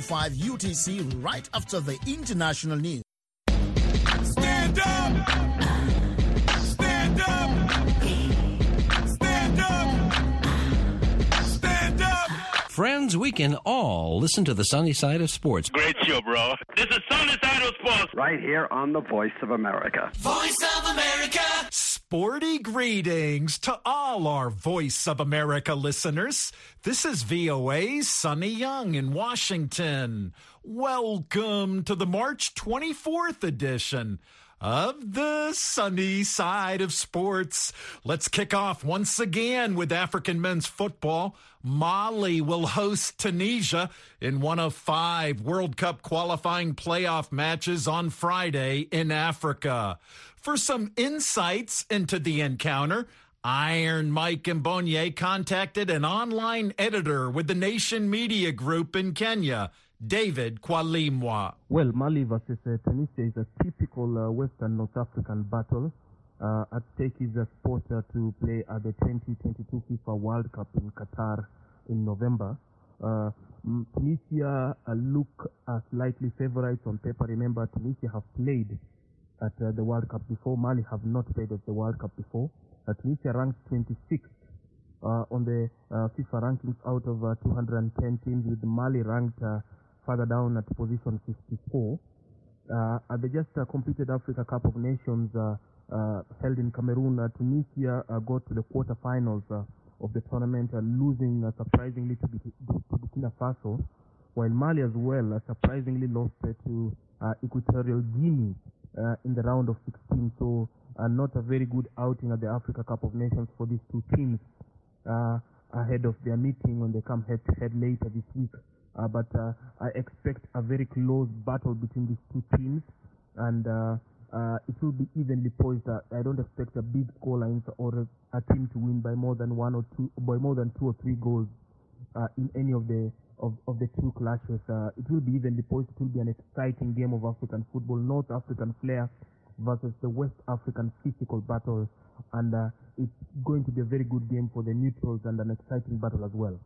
5 UTC right after the international news. Stand up! Stand up! Stand up! Stand up! Friends, we can all listen to the Sunny Side of Sports. Great show, bro. This is Sunny Side of Sports. Right here on the Voice of America. Voice of America! Sporty greetings to all our Voice of America listeners. This is VOA's Sunny Young in Washington. Welcome to the March 24th edition of the Sunny Side of Sports. Let's kick off once again with African men's football. Mali will host Tunisia in one of 5 World Cup qualifying playoff matches on Friday in Africa. For some insights into the encounter, Iron Mike Mbonye contacted an online editor with the Nation Media Group in Kenya, David Kwalimwa. Well, Mali versus Tunisia is a typical Western North African battle. At stake is a sport to play at the 2022 FIFA World Cup in Qatar in November. Tunisia look as likely favourites on paper. Remember, Tunisia have played at the World Cup before. Mali have not played at the World Cup before. Tunisia ranks 26th on the FIFA rankings out of 210 teams, with Mali ranked further down at position 54. At the just completed Africa Cup of Nations held in Cameroon, Tunisia got to the quarterfinals of the tournament, losing surprisingly to Burkina Faso, while Mali as well surprisingly lost to Equatorial Guinea in the round of 16. So not a very good outing at the Africa Cup of Nations for these two teams ahead of their meeting when they come head-to-head later this week. But I expect a very close battle between these two teams, and it will be evenly poised. I don't expect a big scoreline or a team to win by more than two or three goals in any of the two clashes. It will be evenly poised. It will be an exciting game of African football, North African flair versus the West African physical battle, and it's going to be a very good game for the neutrals and an exciting battle as well.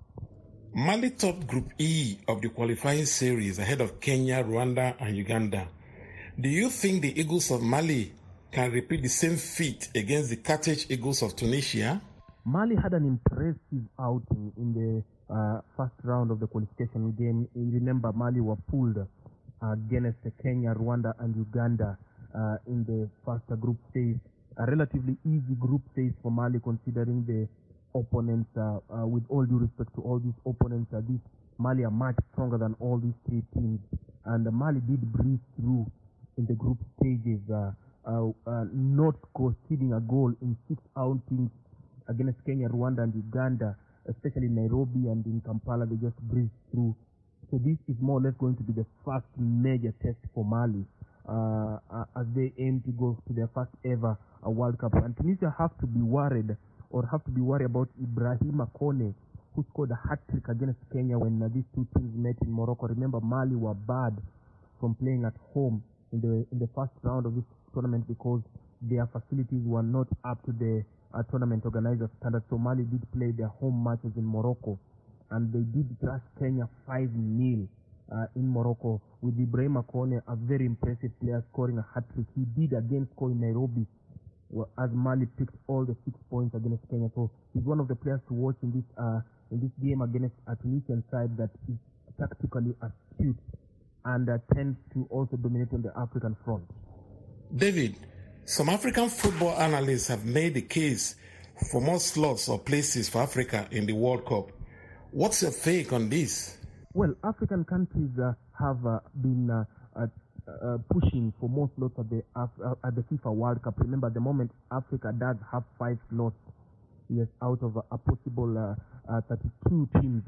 Mali topped Group E of the qualifying series ahead of Kenya, Rwanda, and Uganda. Do you think the Eagles of Mali can repeat the same feat against the Carthage Eagles of Tunisia? Mali had an impressive outing in the first round of the qualification game. Remember, Mali were pulled against Kenya, Rwanda, and Uganda in the first group phase. A relatively easy group phase for Mali, considering the opponents. With all due respect to all these opponents, Mali are much stronger than all these three teams. And Mali did breeze through in the group stages, not conceding a goal in 6 outings against Kenya, Rwanda, and Uganda, especially in Nairobi and in Kampala. They just breezed through. So this is more or less going to be the first major test for Mali as they aim to go to their first ever World Cup. And Tunisia have to be worried about Ibrahima Kone, who scored a hat-trick against Kenya when these two teams met in Morocco. Remember, Mali were barred from playing at home in the first round of this tournament because their facilities were not up to the tournament organizers' standards. So Mali did play their home matches in Morocco, and they did crush Kenya 5-0 in Morocco, with Ibrahima Kone, a very impressive player, scoring a hat-trick. He did again score in Nairobi, as Mali picked all the 6 points against Kenya. So he's one of the players to watch in this game against a Tunisian side that is tactically astute and tends to also dominate on the African front. David, some African football analysts have made the case for more slots or places for Africa in the World Cup. What's your take on this? Well, African countries have been pushing for more slots at the FIFA World Cup. Remember, at the moment, Africa does have 5 slots, yes, out of a possible 32 teams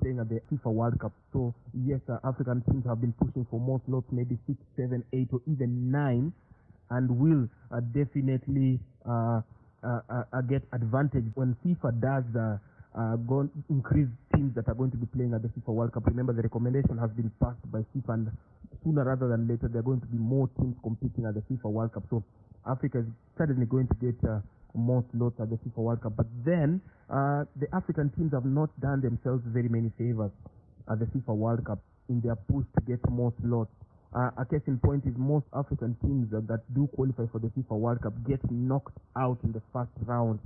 playing at the FIFA World Cup. So, yes, African teams have been pushing for more slots, maybe 6, 7, 8, or even 9, and will definitely get advantage when FIFA does increase teams that are going to be playing at the FIFA World Cup. Remember, the recommendation has been passed by FIFA, and sooner rather than later, there are going to be more teams competing at the FIFA World Cup. So Africa is certainly going to get more slots at the FIFA World Cup. But then the African teams have not done themselves very many favors at the FIFA World Cup. in their push to get more slots. A case in point is most African teams that do qualify for the FIFA World Cup get knocked out in the first round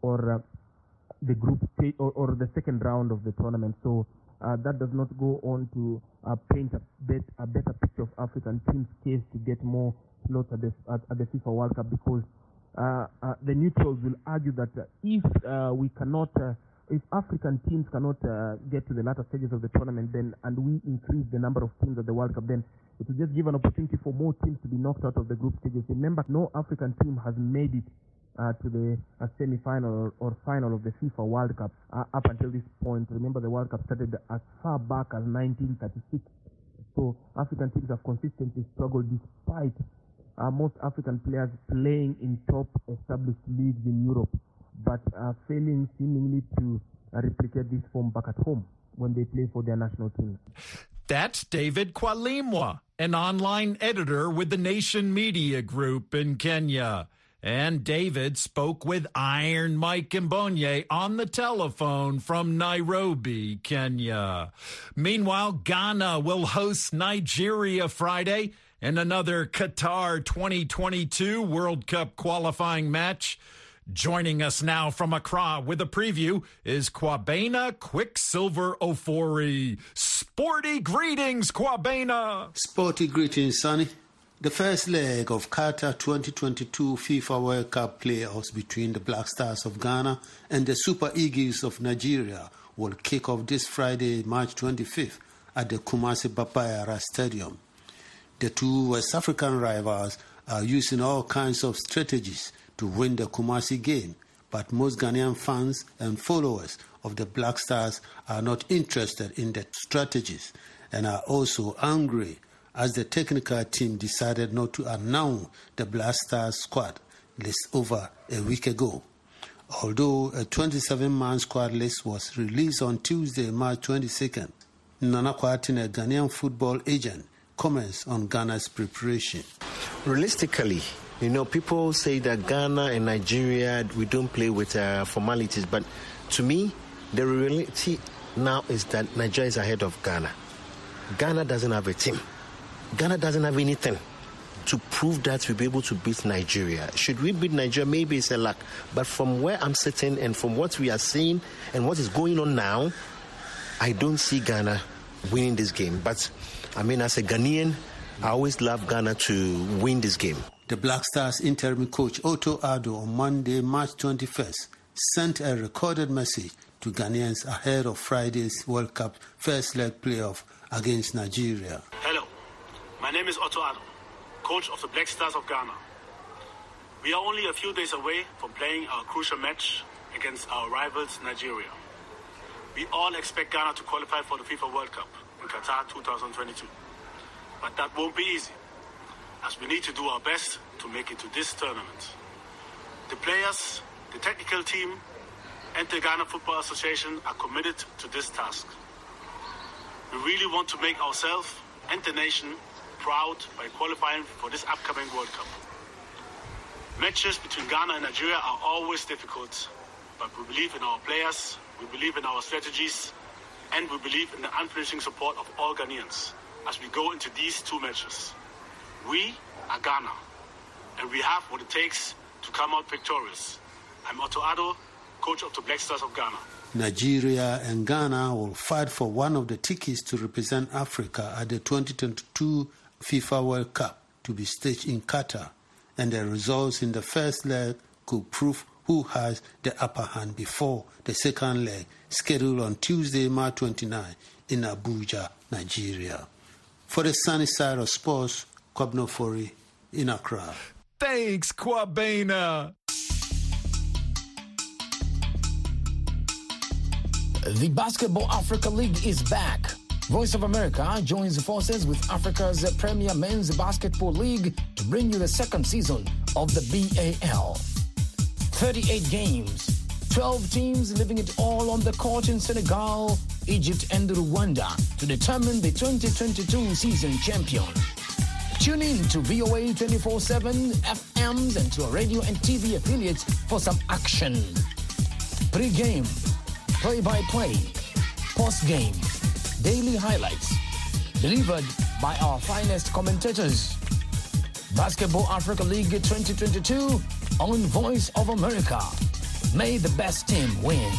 or the group stage or the second round of the tournament. So that does not go on to paint a better picture of African teams' case to get more slots at the FIFA World Cup, because the neutrals will argue that if African teams cannot get to the latter stages of the tournament, then and we increase the number of teams at the World Cup, then it will just give an opportunity for more teams to be knocked out of the group stages. Remember, no African team has made it to the semi-final or final of the FIFA World Cup up until this point. Remember, the World Cup started as far back as 1936. So African teams have consistently struggled despite most African players playing in top established leagues in Europe, but are failing seemingly to replicate this form back at home when they play for their national team. That's David Kwalimwa, an online editor with the Nation Media Group in Kenya. And David spoke with Iron Mike Mbonye on the telephone from Nairobi, Kenya. Meanwhile, Ghana will host Nigeria Friday in another Qatar 2022 World Cup qualifying match. Joining us now from Accra with a preview is Kwabena Quicksilver Ofori. Sporty greetings, Kwabena. Sporty greetings, Sonny. The first leg of Qatar 2022 FIFA World Cup playoffs between the Black Stars of Ghana and the Super Eagles of Nigeria will kick off this Friday, March 25th at the Kumasi Papayara Stadium. The two West African rivals are using all kinds of strategies to win the Kumasi game, but most Ghanaian fans and followers of the Black Stars are not interested in the strategies and are also angry as the technical team decided not to announce the Black Stars squad list over a week ago. Although a 27-man squad list was released on Tuesday, March 22nd, Nana Nanakwatin, a Ghanaian football agent, comments on Ghana's preparation. Realistically, you know, people say that Ghana and Nigeria, we don't play with formalities. But to me, the reality now is that Nigeria is ahead of Ghana. Ghana doesn't have a team. Ghana doesn't have anything to prove that we'll be able to beat Nigeria. Should we beat Nigeria, maybe it's a luck. But from where I'm sitting and from what we are seeing and what is going on now, I don't see Ghana winning this game. But, I mean, as a Ghanaian, I always love Ghana to win this game. The Black Stars interim coach Otto Addo on Monday, March 21st, sent a recorded message to Ghanaians ahead of Friday's World Cup first leg playoff against Nigeria. Hello, my name is Otto Addo, coach of the Black Stars of Ghana. We are only a few days away from playing our crucial match against our rivals Nigeria. We all expect Ghana to qualify for the FIFA World Cup in Qatar 2022, but that won't be easy, as we need to do our best to make it to this tournament. The players, the technical team, and the Ghana Football Association are committed to this task. We really want to make ourselves and the nation proud by qualifying for this upcoming World Cup. Matches between Ghana and Nigeria are always difficult, but we believe in our players, we believe in our strategies, and we believe in the unflinching support of all Ghanaians as we go into these two matches. We are Ghana, and we have what it takes to come out victorious. I'm Otto Addo, coach of the Black Stars of Ghana. Nigeria and Ghana will fight for one of the tickets to represent Africa at the 2022 FIFA World Cup to be staged in Qatar, and the results in the first leg could prove who has the upper hand before the second leg, scheduled on Tuesday, March 29, in Abuja, Nigeria. For the Sunny Side of Sports, Kwabena Ofori in Accra. Thanks, Kwabena. The Basketball Africa League is back. Voice of America joins forces with Africa's premier men's basketball league to bring you the second season of the BAL. 38 games, 12 teams leaving it all on the court in Senegal, Egypt, and Rwanda to determine the 2022 season champion. Tune in to VOA 24/7, FMs, and to our radio and TV affiliates for some action. Pre-game, play-by-play, post-game, daily highlights, delivered by our finest commentators. Basketball Africa League 2022 on Voice of America. May the best team win.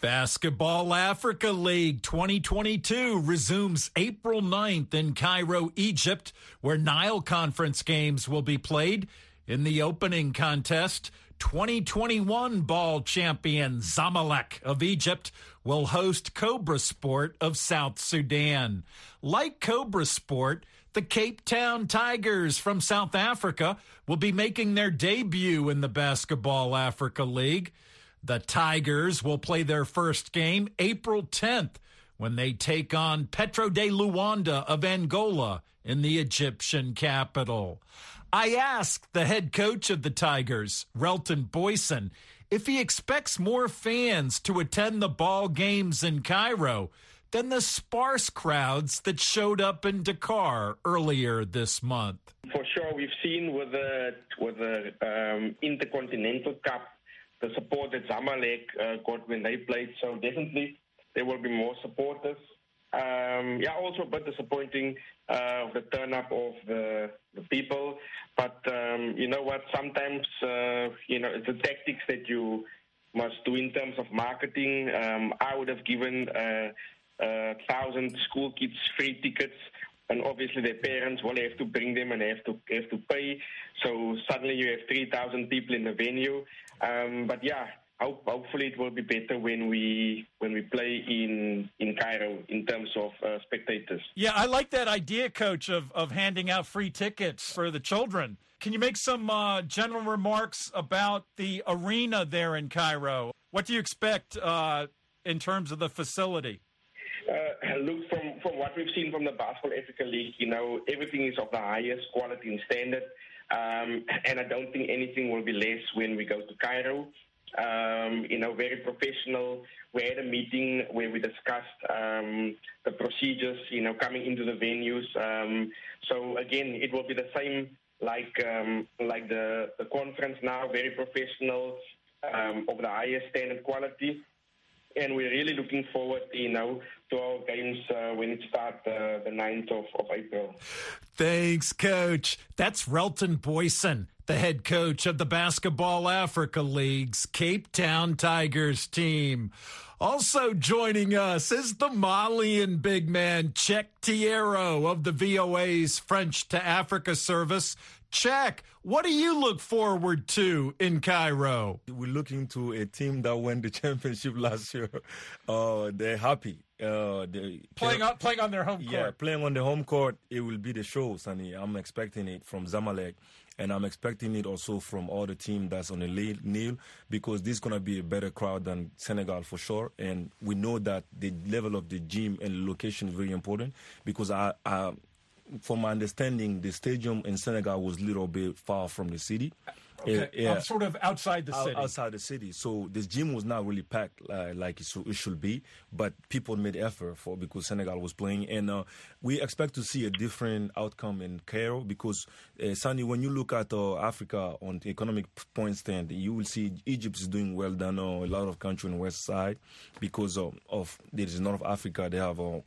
Basketball Africa League 2022 resumes April 9th in Cairo, Egypt, where Nile Conference games will be played. In the opening contest, 2021 ball champion Zamalek of Egypt will host Cobra Sport of South Sudan. Like Cobra Sport, the Cape Town Tigers from South Africa will be making their debut in the Basketball Africa League. The Tigers will play their first game April 10th when they take on Petro de Luanda of Angola in the Egyptian capital. I asked the head coach of the Tigers, Relton Boysen, if he expects more fans to attend the ball games in Cairo than the sparse crowds that showed up in Dakar earlier this month. For sure, we've seen with the Intercontinental Cup the support that Zamalek got when they played, so definitely there will be more supporters. Also a bit disappointing of the turn-up of the people, but you know what, sometimes it's the tactics that you must do in terms of marketing. I would have given 1,000 school kids free tickets, and obviously their parents will have to bring them and have to pay. So suddenly you have 3,000 people in the venue. Hopefully it will be better when we play in Cairo in terms of spectators. Yeah, I like that idea, Coach, of handing out free tickets for the children. Can you make some general remarks about the arena there in Cairo? What do you expect in terms of the facility? Look, from what we've seen from the Basketball Africa League, everything is of the highest quality and standard, and I don't think anything will be less when we go to Cairo. Very professional. We had a meeting where we discussed the procedures, coming into the venues. So again, it will be the same like the conference now, very professional, of the highest standard quality. And we're really looking forward, to our games when it starts the 9th of April. Thanks, Coach. That's Relton Boysen, the head coach of the Basketball Africa League's Cape Town Tigers team. Also joining us is the Malian big man, Cheick Diero of the VOA's French to Africa service. Cheick, what do you look forward to in Cairo? We're looking to a team that won the championship last year. They're happy. They playing on their home court. Yeah, playing on the home court. It will be the show, Sonny. I'm expecting it from Zamalek, and I'm expecting it also from all the team that's on the nil, because this is going to be a better crowd than Senegal for sure. And we know that the level of the gym and location is very important, because I from my understanding, the stadium in Senegal was a little bit far from the city. Okay. Sort of outside the city. Outside the city. So this gym was not really packed like it should be, but people made effort because Senegal was playing. And we expect to see a different outcome in Cairo because, Sonny, when you look at Africa on the economic point stand, you will see Egypt is doing well than a lot of countries on the west side because of the North Africa. They have a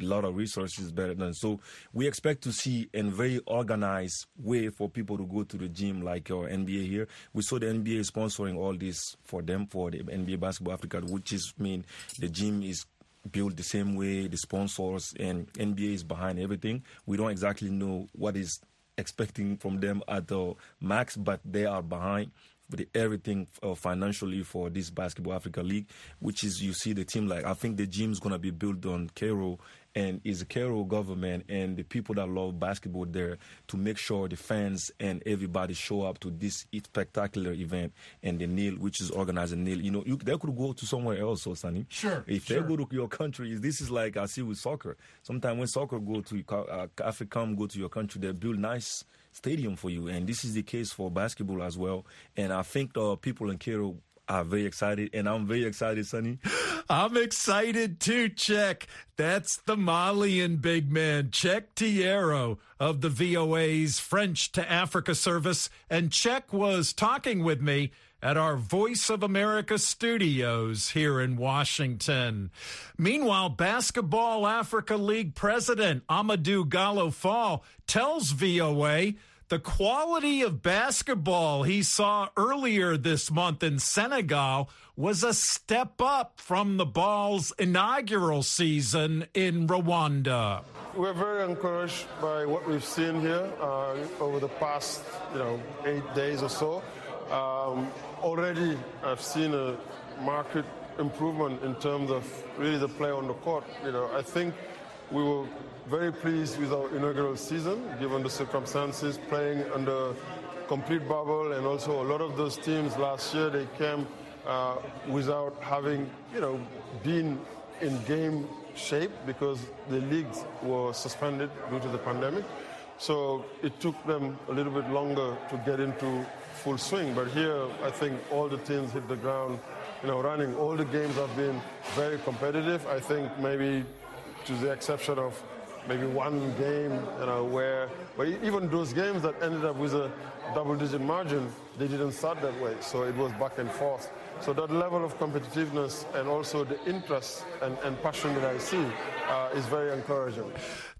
lot of resources better than. So we expect to see a very organized way for people to go to the gym like our NBA here. We saw the NBA sponsoring all this for them, for the NBA Basketball Africa, which is mean the gym is built the same way, the sponsors and NBA is behind everything. We don't exactly know what is expecting from them at the max, but they are behind with everything financially for this Basketball Africa League, which is you see the team like I think the gym's going to be built on Cairo and is Cairo government and the people that love basketball there to make sure the fans and everybody show up to this spectacular event and the nil, which is organized in nil. They could go to somewhere else, Sonny. Sure. If they go to your country, this is like I see with soccer. Sometimes when soccer go to Africa, go to your country, they build nice stadium for you, and this is the case for basketball as well. And I think the people in Cairo are very excited, and I'm very excited, Sonny. I'm excited too, Cheick. That's the Malian big man, Cheick Diero of the VOA's French to Africa service, and Cheick was talking with me at our Voice of America studios here in Washington. Meanwhile, Basketball Africa League president Amadou Gallo Fall tells VOA the quality of basketball he saw earlier this month in Senegal was a step up from the ball's inaugural season in Rwanda. We're very encouraged by what we've seen here over the past 8 days or so. Already I've seen a marked improvement in terms of really the play on the court. I think we were very pleased with our inaugural season, given the circumstances, playing under complete bubble, and also a lot of those teams last year, they came without having, been in game shape because the leagues were suspended due to the pandemic. So it took them a little bit longer to get into full swing. But here, I think all the teams hit the ground, running. All the games have been very competitive. I think maybe to the exception of maybe one game, but even those games that ended up with a double-digit margin, they didn't start that way, so it was back and forth. So that level of competitiveness and also the interest and passion that I see is very encouraging.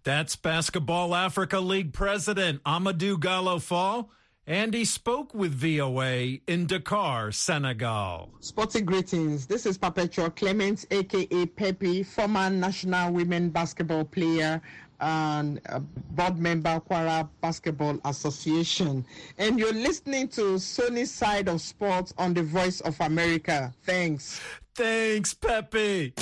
That's Basketball Africa League president Amadou Gallo Fall, and he spoke with VOA in Dakar, Senegal. Sporting greetings. This is Perpetual Clement, a.k.a. Pepe, former national women basketball player and board member Kwara Basketball Association. And you're listening to Sonny Side of Sports on the Voice of America. Thanks. Thanks, Pepe.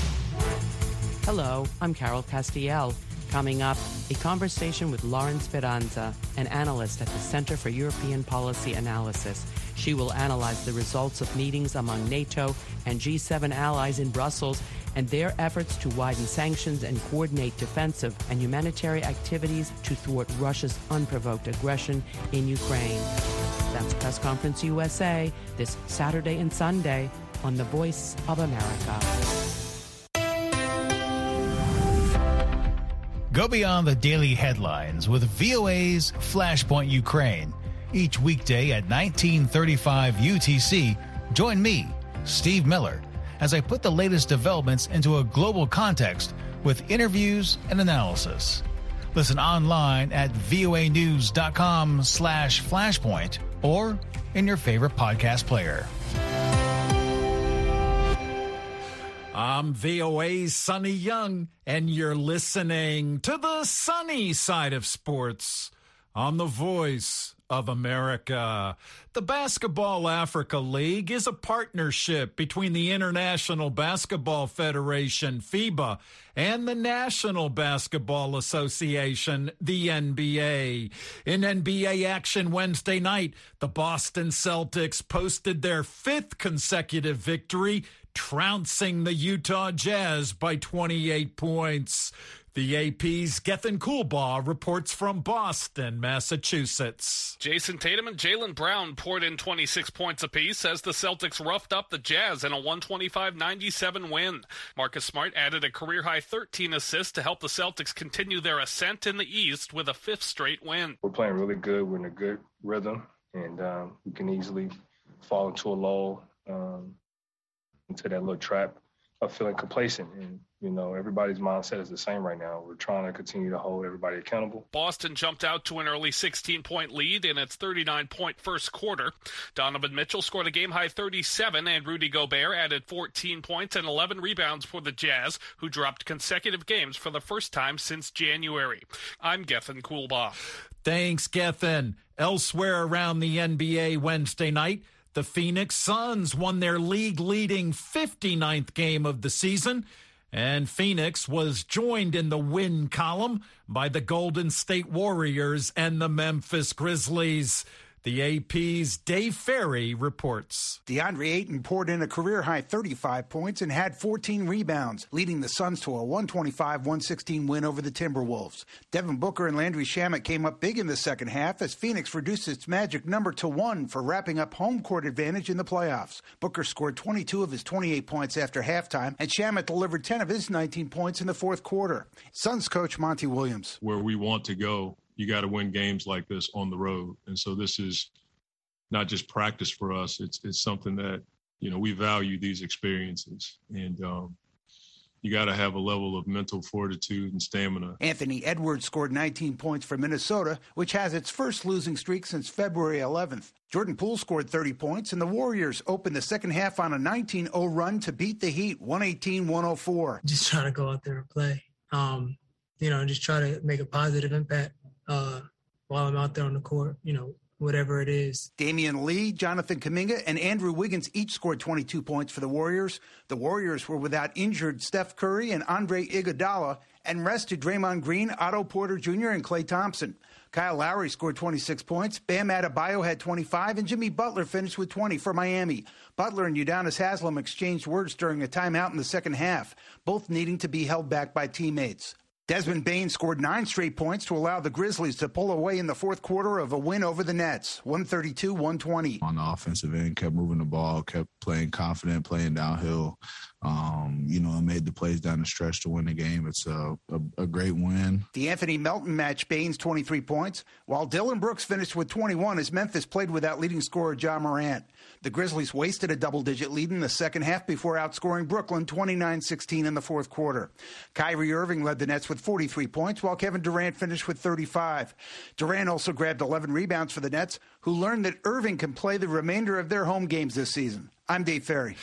Hello, I'm Carol Castiel. Coming up, a conversation with Lauren Speranza, an analyst at the Center for European Policy Analysis. She will analyze the results of meetings among NATO and G7 allies in Brussels and their efforts to widen sanctions and coordinate defensive and humanitarian activities to thwart Russia's unprovoked aggression in Ukraine. That's Press Conference USA this Saturday and Sunday on The Voice of America. Go beyond the daily headlines with VOA's Flashpoint Ukraine. Each weekday at 19:35 UTC, join me, Steve Miller, as I put the latest developments into a global context with interviews and analysis. Listen online at voanews.com/flashpoint or in your favorite podcast player. I'm VOA's Sonny Young, and you're listening to the Sunny Side of Sports on The Voice of America. The Basketball Africa League is a partnership between the International Basketball Federation, FIBA, and the National Basketball Association, the NBA. In NBA action Wednesday night, the Boston Celtics posted their fifth consecutive victory, trouncing the Utah Jazz by 28 points. The AP's Gethin Coolbaugh reports from Boston, Massachusetts. Jason Tatum and Jaylen Brown poured in 26 points apiece as the Celtics roughed up the Jazz in a 125-97 win. Marcus Smart added a career-high 13 assists to help the Celtics continue their ascent in the East with a fifth straight win. We're playing really good. We're in a good rhythm, and we can easily fall into a lull. Into that little trap of feeling complacent. And, everybody's mindset is the same right now. We're trying to continue to hold everybody accountable. Boston jumped out to an early 16-point lead in its 39-point first quarter. Donovan Mitchell scored a game-high 37, and Rudy Gobert added 14 points and 11 rebounds for the Jazz, who dropped consecutive games for the first time since January. I'm Gethin Coolbaugh. Thanks, Gethin. Elsewhere around the NBA Wednesday night, the Phoenix Suns won their league-leading 59th game of the season, and Phoenix was joined in the win column by the Golden State Warriors and the Memphis Grizzlies. The AP's Dave Ferry reports. DeAndre Ayton poured in a career-high 35 points and had 14 rebounds, leading the Suns to a 125-116 win over the Timberwolves. Devin Booker and Landry Shamet came up big in the second half as Phoenix reduced its magic number to 1 for wrapping up home court advantage in the playoffs. Booker scored 22 of his 28 points after halftime, and Shamet delivered 10 of his 19 points in the fourth quarter. Suns coach Monty Williams. Where we want to go, you got to win games like this on the road. And so this is not just practice for us. It's something that, you know, we value these experiences. And you got to have a level of mental fortitude and stamina. Anthony Edwards scored 19 points for Minnesota, which has its first losing streak since February 11th. Jordan Poole scored 30 points, and the Warriors opened the second half on a 19-0 run to beat the Heat, 118-104. Just trying to go out there and play. You know, just try to make a positive impact while I'm out there on the court, you know, whatever it is. Damian Lee, Jonathan Kuminga, and Andrew Wiggins each scored 22 points for the Warriors. The Warriors were without injured Steph Curry and Andre Iguodala and rested Draymond Green, Otto Porter Jr., and Klay Thompson. Kyle Lowry scored 26 points. Bam Adebayo had 25, and Jimmy Butler finished with 20 for Miami. Butler and Udonis Haslem exchanged words during a timeout in the second half, both needing to be held back by teammates. Desmond Bain scored 9 straight points to allow the Grizzlies to pull away in the fourth quarter of a win over the Nets, 132-120. On the offensive end, kept moving the ball, kept playing confident, playing downhill, you know, and made the plays down the stretch to win the game. It's a great win. The Anthony Melton matched Bain's 23 points, while Dillon Brooks finished with 21 as Memphis played without leading scorer Ja Morant. The Grizzlies wasted a double-digit lead in the second half before outscoring Brooklyn 29-16 in the fourth quarter. Kyrie Irving led the Nets with 43 points, while Kevin Durant finished with 35. Durant also grabbed 11 rebounds for the Nets, who learned that Irving can play the remainder of their home games this season. I'm Dave Ferry.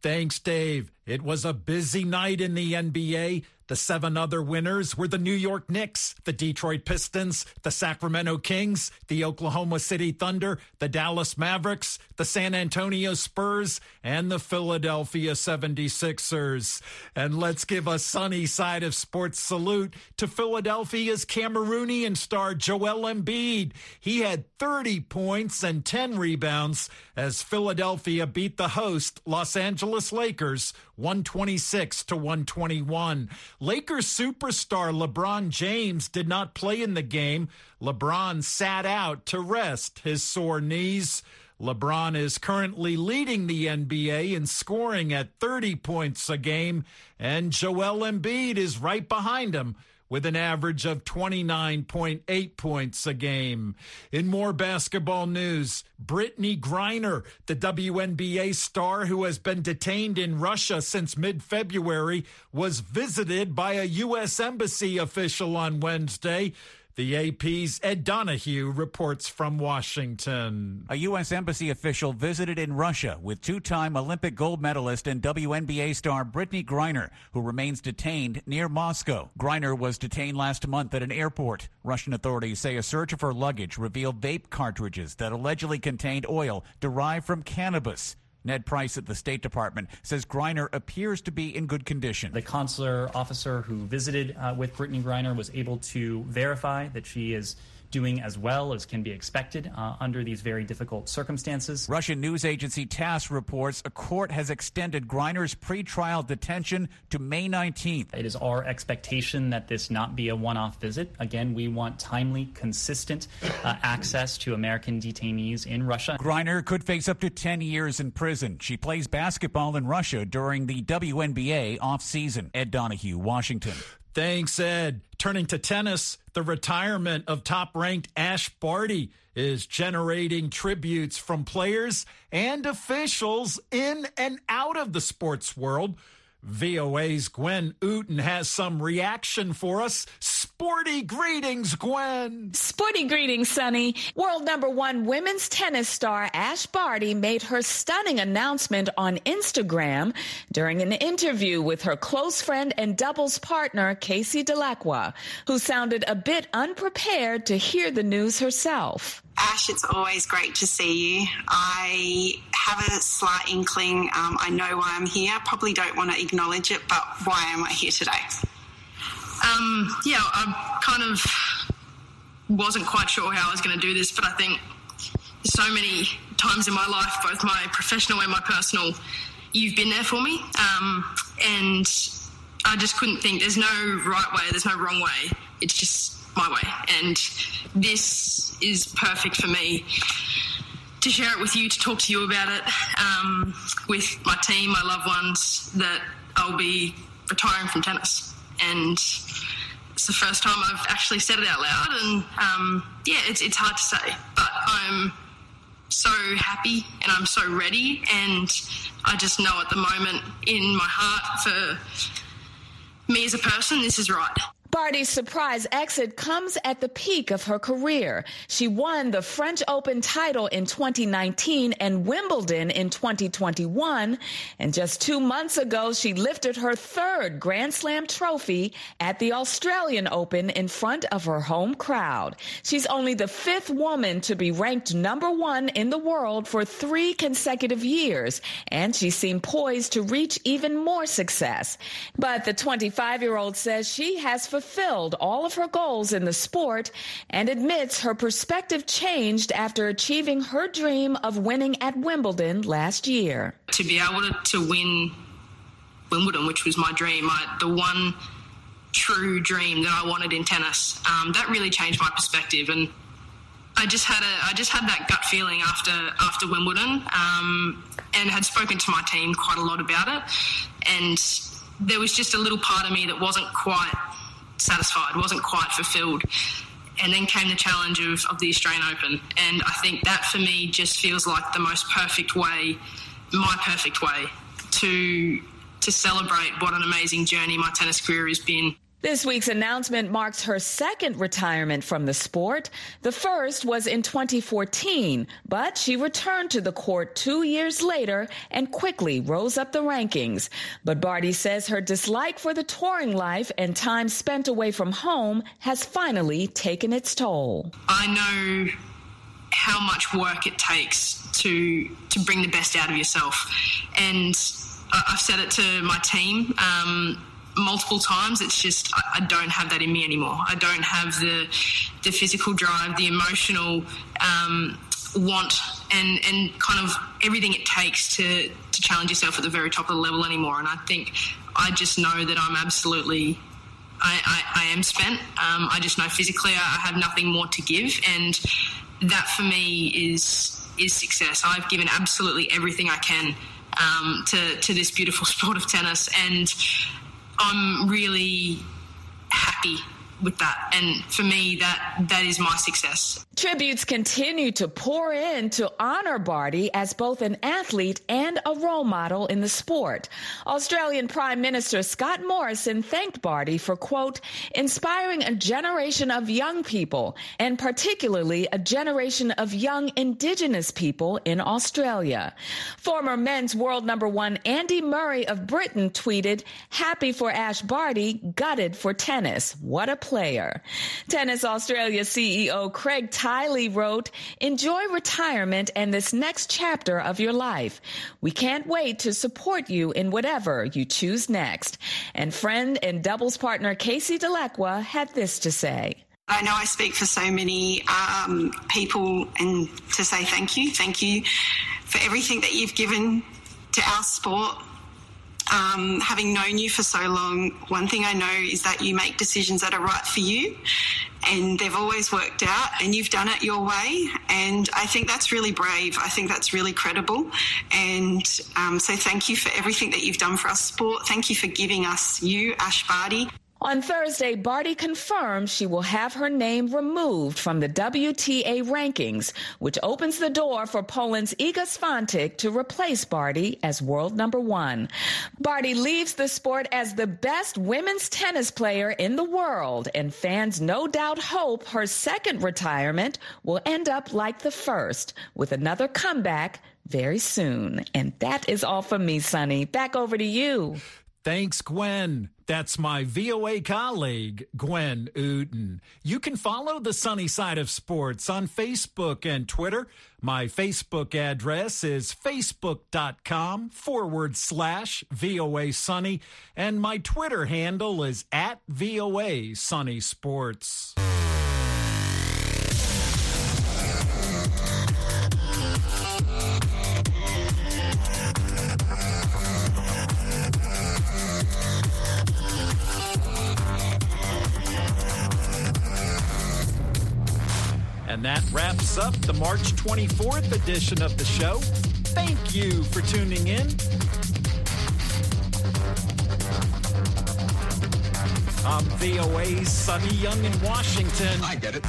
Thanks, Dave. It was a busy night in the NBA. The 7 other winners were the New York Knicks, the Detroit Pistons, the Sacramento Kings, the Oklahoma City Thunder, the Dallas Mavericks, the San Antonio Spurs, and the Philadelphia 76ers. And let's give a Sunny Side of Sports salute to Philadelphia's Cameroonian star Joel Embiid. He had 30 points and 10 rebounds as Philadelphia beat the host Los Angeles Lakers 126-121. Lakers superstar LeBron James did not play in the game. LeBron sat out to rest his sore knees. LeBron is currently leading the NBA in scoring at 30 points a game, and Joel Embiid is right behind him with an average of 29.8 points a game. In more basketball news, Brittney Griner, the WNBA star who has been detained in Russia since mid-February, was visited by a U.S. embassy official on Wednesday. The AP's Ed Donahue reports from Washington. A U.S. embassy official visited in Russia with two-time Olympic gold medalist and WNBA star Brittney Griner, who remains detained near Moscow. Griner was detained last month at an airport. Russian authorities say a search of her luggage revealed vape cartridges that allegedly contained oil derived from cannabis. Ned Price at the State Department says Griner appears to be in good condition. The consular officer who visited with Brittney Griner was able to verify that she is doing as well as can be expected under these very difficult circumstances. Russian news agency TASS reports a court has extended Griner's pretrial detention to May 19th. It is our expectation that this not be a one-off visit. Again, we want timely, consistent access to American detainees in Russia. Griner could face up to 10 years in prison. She plays basketball in Russia during the WNBA offseason. Ed Donahue, Washington. Thanks, Ed. Turning to tennis, the retirement of top-ranked Ash Barty is generating tributes from players and officials in and out of the sports world. VOA's Gwen Outen has some reaction for us. Sporty greetings, Gwen. Sporty greetings, Sonny. World #1 women's tennis star Ash Barty made her stunning announcement on Instagram during an interview with her close friend and doubles partner, Casey DeLacqua, who sounded a bit unprepared to hear the news herself. Ash, it's always great to see you. I have a slight inkling. I know why I'm here. Probably don't want to acknowledge it, but why am I here today? I kind of wasn't quite sure how I was going to do this, but I think so many times in my life, both my professional and my personal, you've been there for me. And I just couldn't think. There's no right way. There's no wrong way. It's just my way, and this is perfect for me to share it with you, to talk to you about it with my team, my loved ones, that I'll be retiring from tennis. And it's the first time I've actually said it out loud, and it's hard to say, but I'm so happy and I'm so ready, and I just know at the moment in my heart for me as a person, this is right. Barty's surprise exit comes at the peak of her career. She won the French Open title in 2019 and Wimbledon in 2021. And just 2 months ago, she lifted her third Grand Slam trophy at the Australian Open in front of her home crowd. She's only the fifth woman to be ranked #1 in the world for 3 consecutive years. And she seemed poised to reach even more success. But the 25-year-old says she has fulfilled all of her goals in the sport and admits her perspective changed after achieving her dream of winning at Wimbledon last year. To be able to win Wimbledon, which was my dream, the one true dream that I wanted in tennis, that really changed my perspective. And I just had that gut feeling after Wimbledon, and had spoken to my team quite a lot about it. And there was just a little part of me that wasn't quite satisfied, wasn't quite fulfilled. And then came the challenge of the Australian Open. And I think that for me just feels like the most perfect way, my perfect way, to celebrate what an amazing journey my tennis career has been. This week's announcement marks her second retirement from the sport. The first was in 2014, but she returned to the court 2 years later and quickly rose up the rankings. But Barty says her dislike for the touring life and time spent away from home has finally taken its toll. I know how much work it takes to bring the best out of yourself. And I've said it to my team, multiple times. It's just I don't have that in me anymore. I don't have the physical drive, the emotional want, and kind of everything it takes to challenge yourself at the very top of the level anymore. And I think I just know that I'm absolutely, I am spent. I just know physically I have nothing more to give, and that for me is success. I've given absolutely everything I can to this beautiful sport of tennis, and I'm really happy with that. And for me, that is my success. Tributes continue to pour in to honor Barty as both an athlete and a role model in the sport. Australian Prime Minister Scott Morrison thanked Barty for, quote, inspiring a generation of young people, and particularly a generation of young Indigenous people in Australia. Former men's world #1 Andy Murray of Britain tweeted, happy for Ash Barty, gutted for tennis. What a player. Tennis Australia CEO Craig Tiley wrote, enjoy retirement and this next chapter of your life. We can't wait to support you in whatever you choose next. And friend and doubles partner Casey DeLacqua had this to say. I know I speak for so many people, and to say thank you for everything that you've given to our sport. Having known you for so long, one thing I know is that you make decisions that are right for you, and they've always worked out, and you've done it your way, and I think that's really brave. I think that's really credible, and so thank you for everything that you've done for our sport. Thank you for giving us you, Ash Barty. On Thursday, Barty confirmed she will have her name removed from the WTA rankings, which opens the door for Poland's Iga Świątek to replace Barty as world #1. Barty leaves the sport as the best women's tennis player in the world, and fans no doubt hope her second retirement will end up like the first, with another comeback very soon. And that is all from me, Sonny. Back over to you. Thanks, Gwen. That's my VOA colleague, Gwen Outen. You can follow the Sunny Side of Sports on Facebook and Twitter. My Facebook address is facebook.com/VOA Sunny, and my Twitter handle is @VOA Sunny Sports. And that wraps up the March 24th edition of the show. Thank you for tuning in. I'm VOA's Sonny Young in Washington. I get it.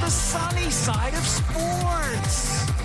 the sunny side of sports.